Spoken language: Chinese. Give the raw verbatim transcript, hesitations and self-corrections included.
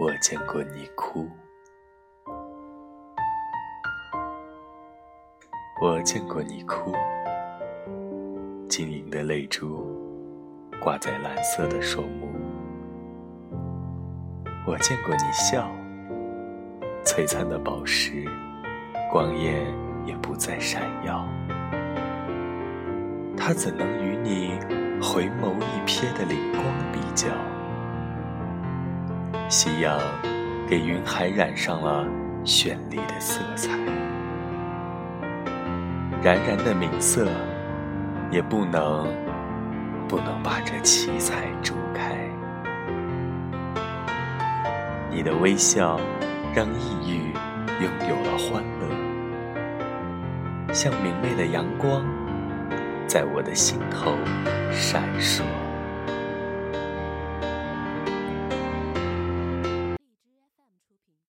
我见过你哭，我见过你哭，晶莹的泪珠挂在蓝色的树木。我见过你笑，璀璨的宝石，光焰也不再闪耀。它怎能与你回眸一瞥的灵光比较？夕阳给云海染上了绚丽的色彩，冉冉的明色也不能不能把这七彩逐开。你的微笑让抑郁拥有了欢乐，像明媚的阳光在我的心头闪烁。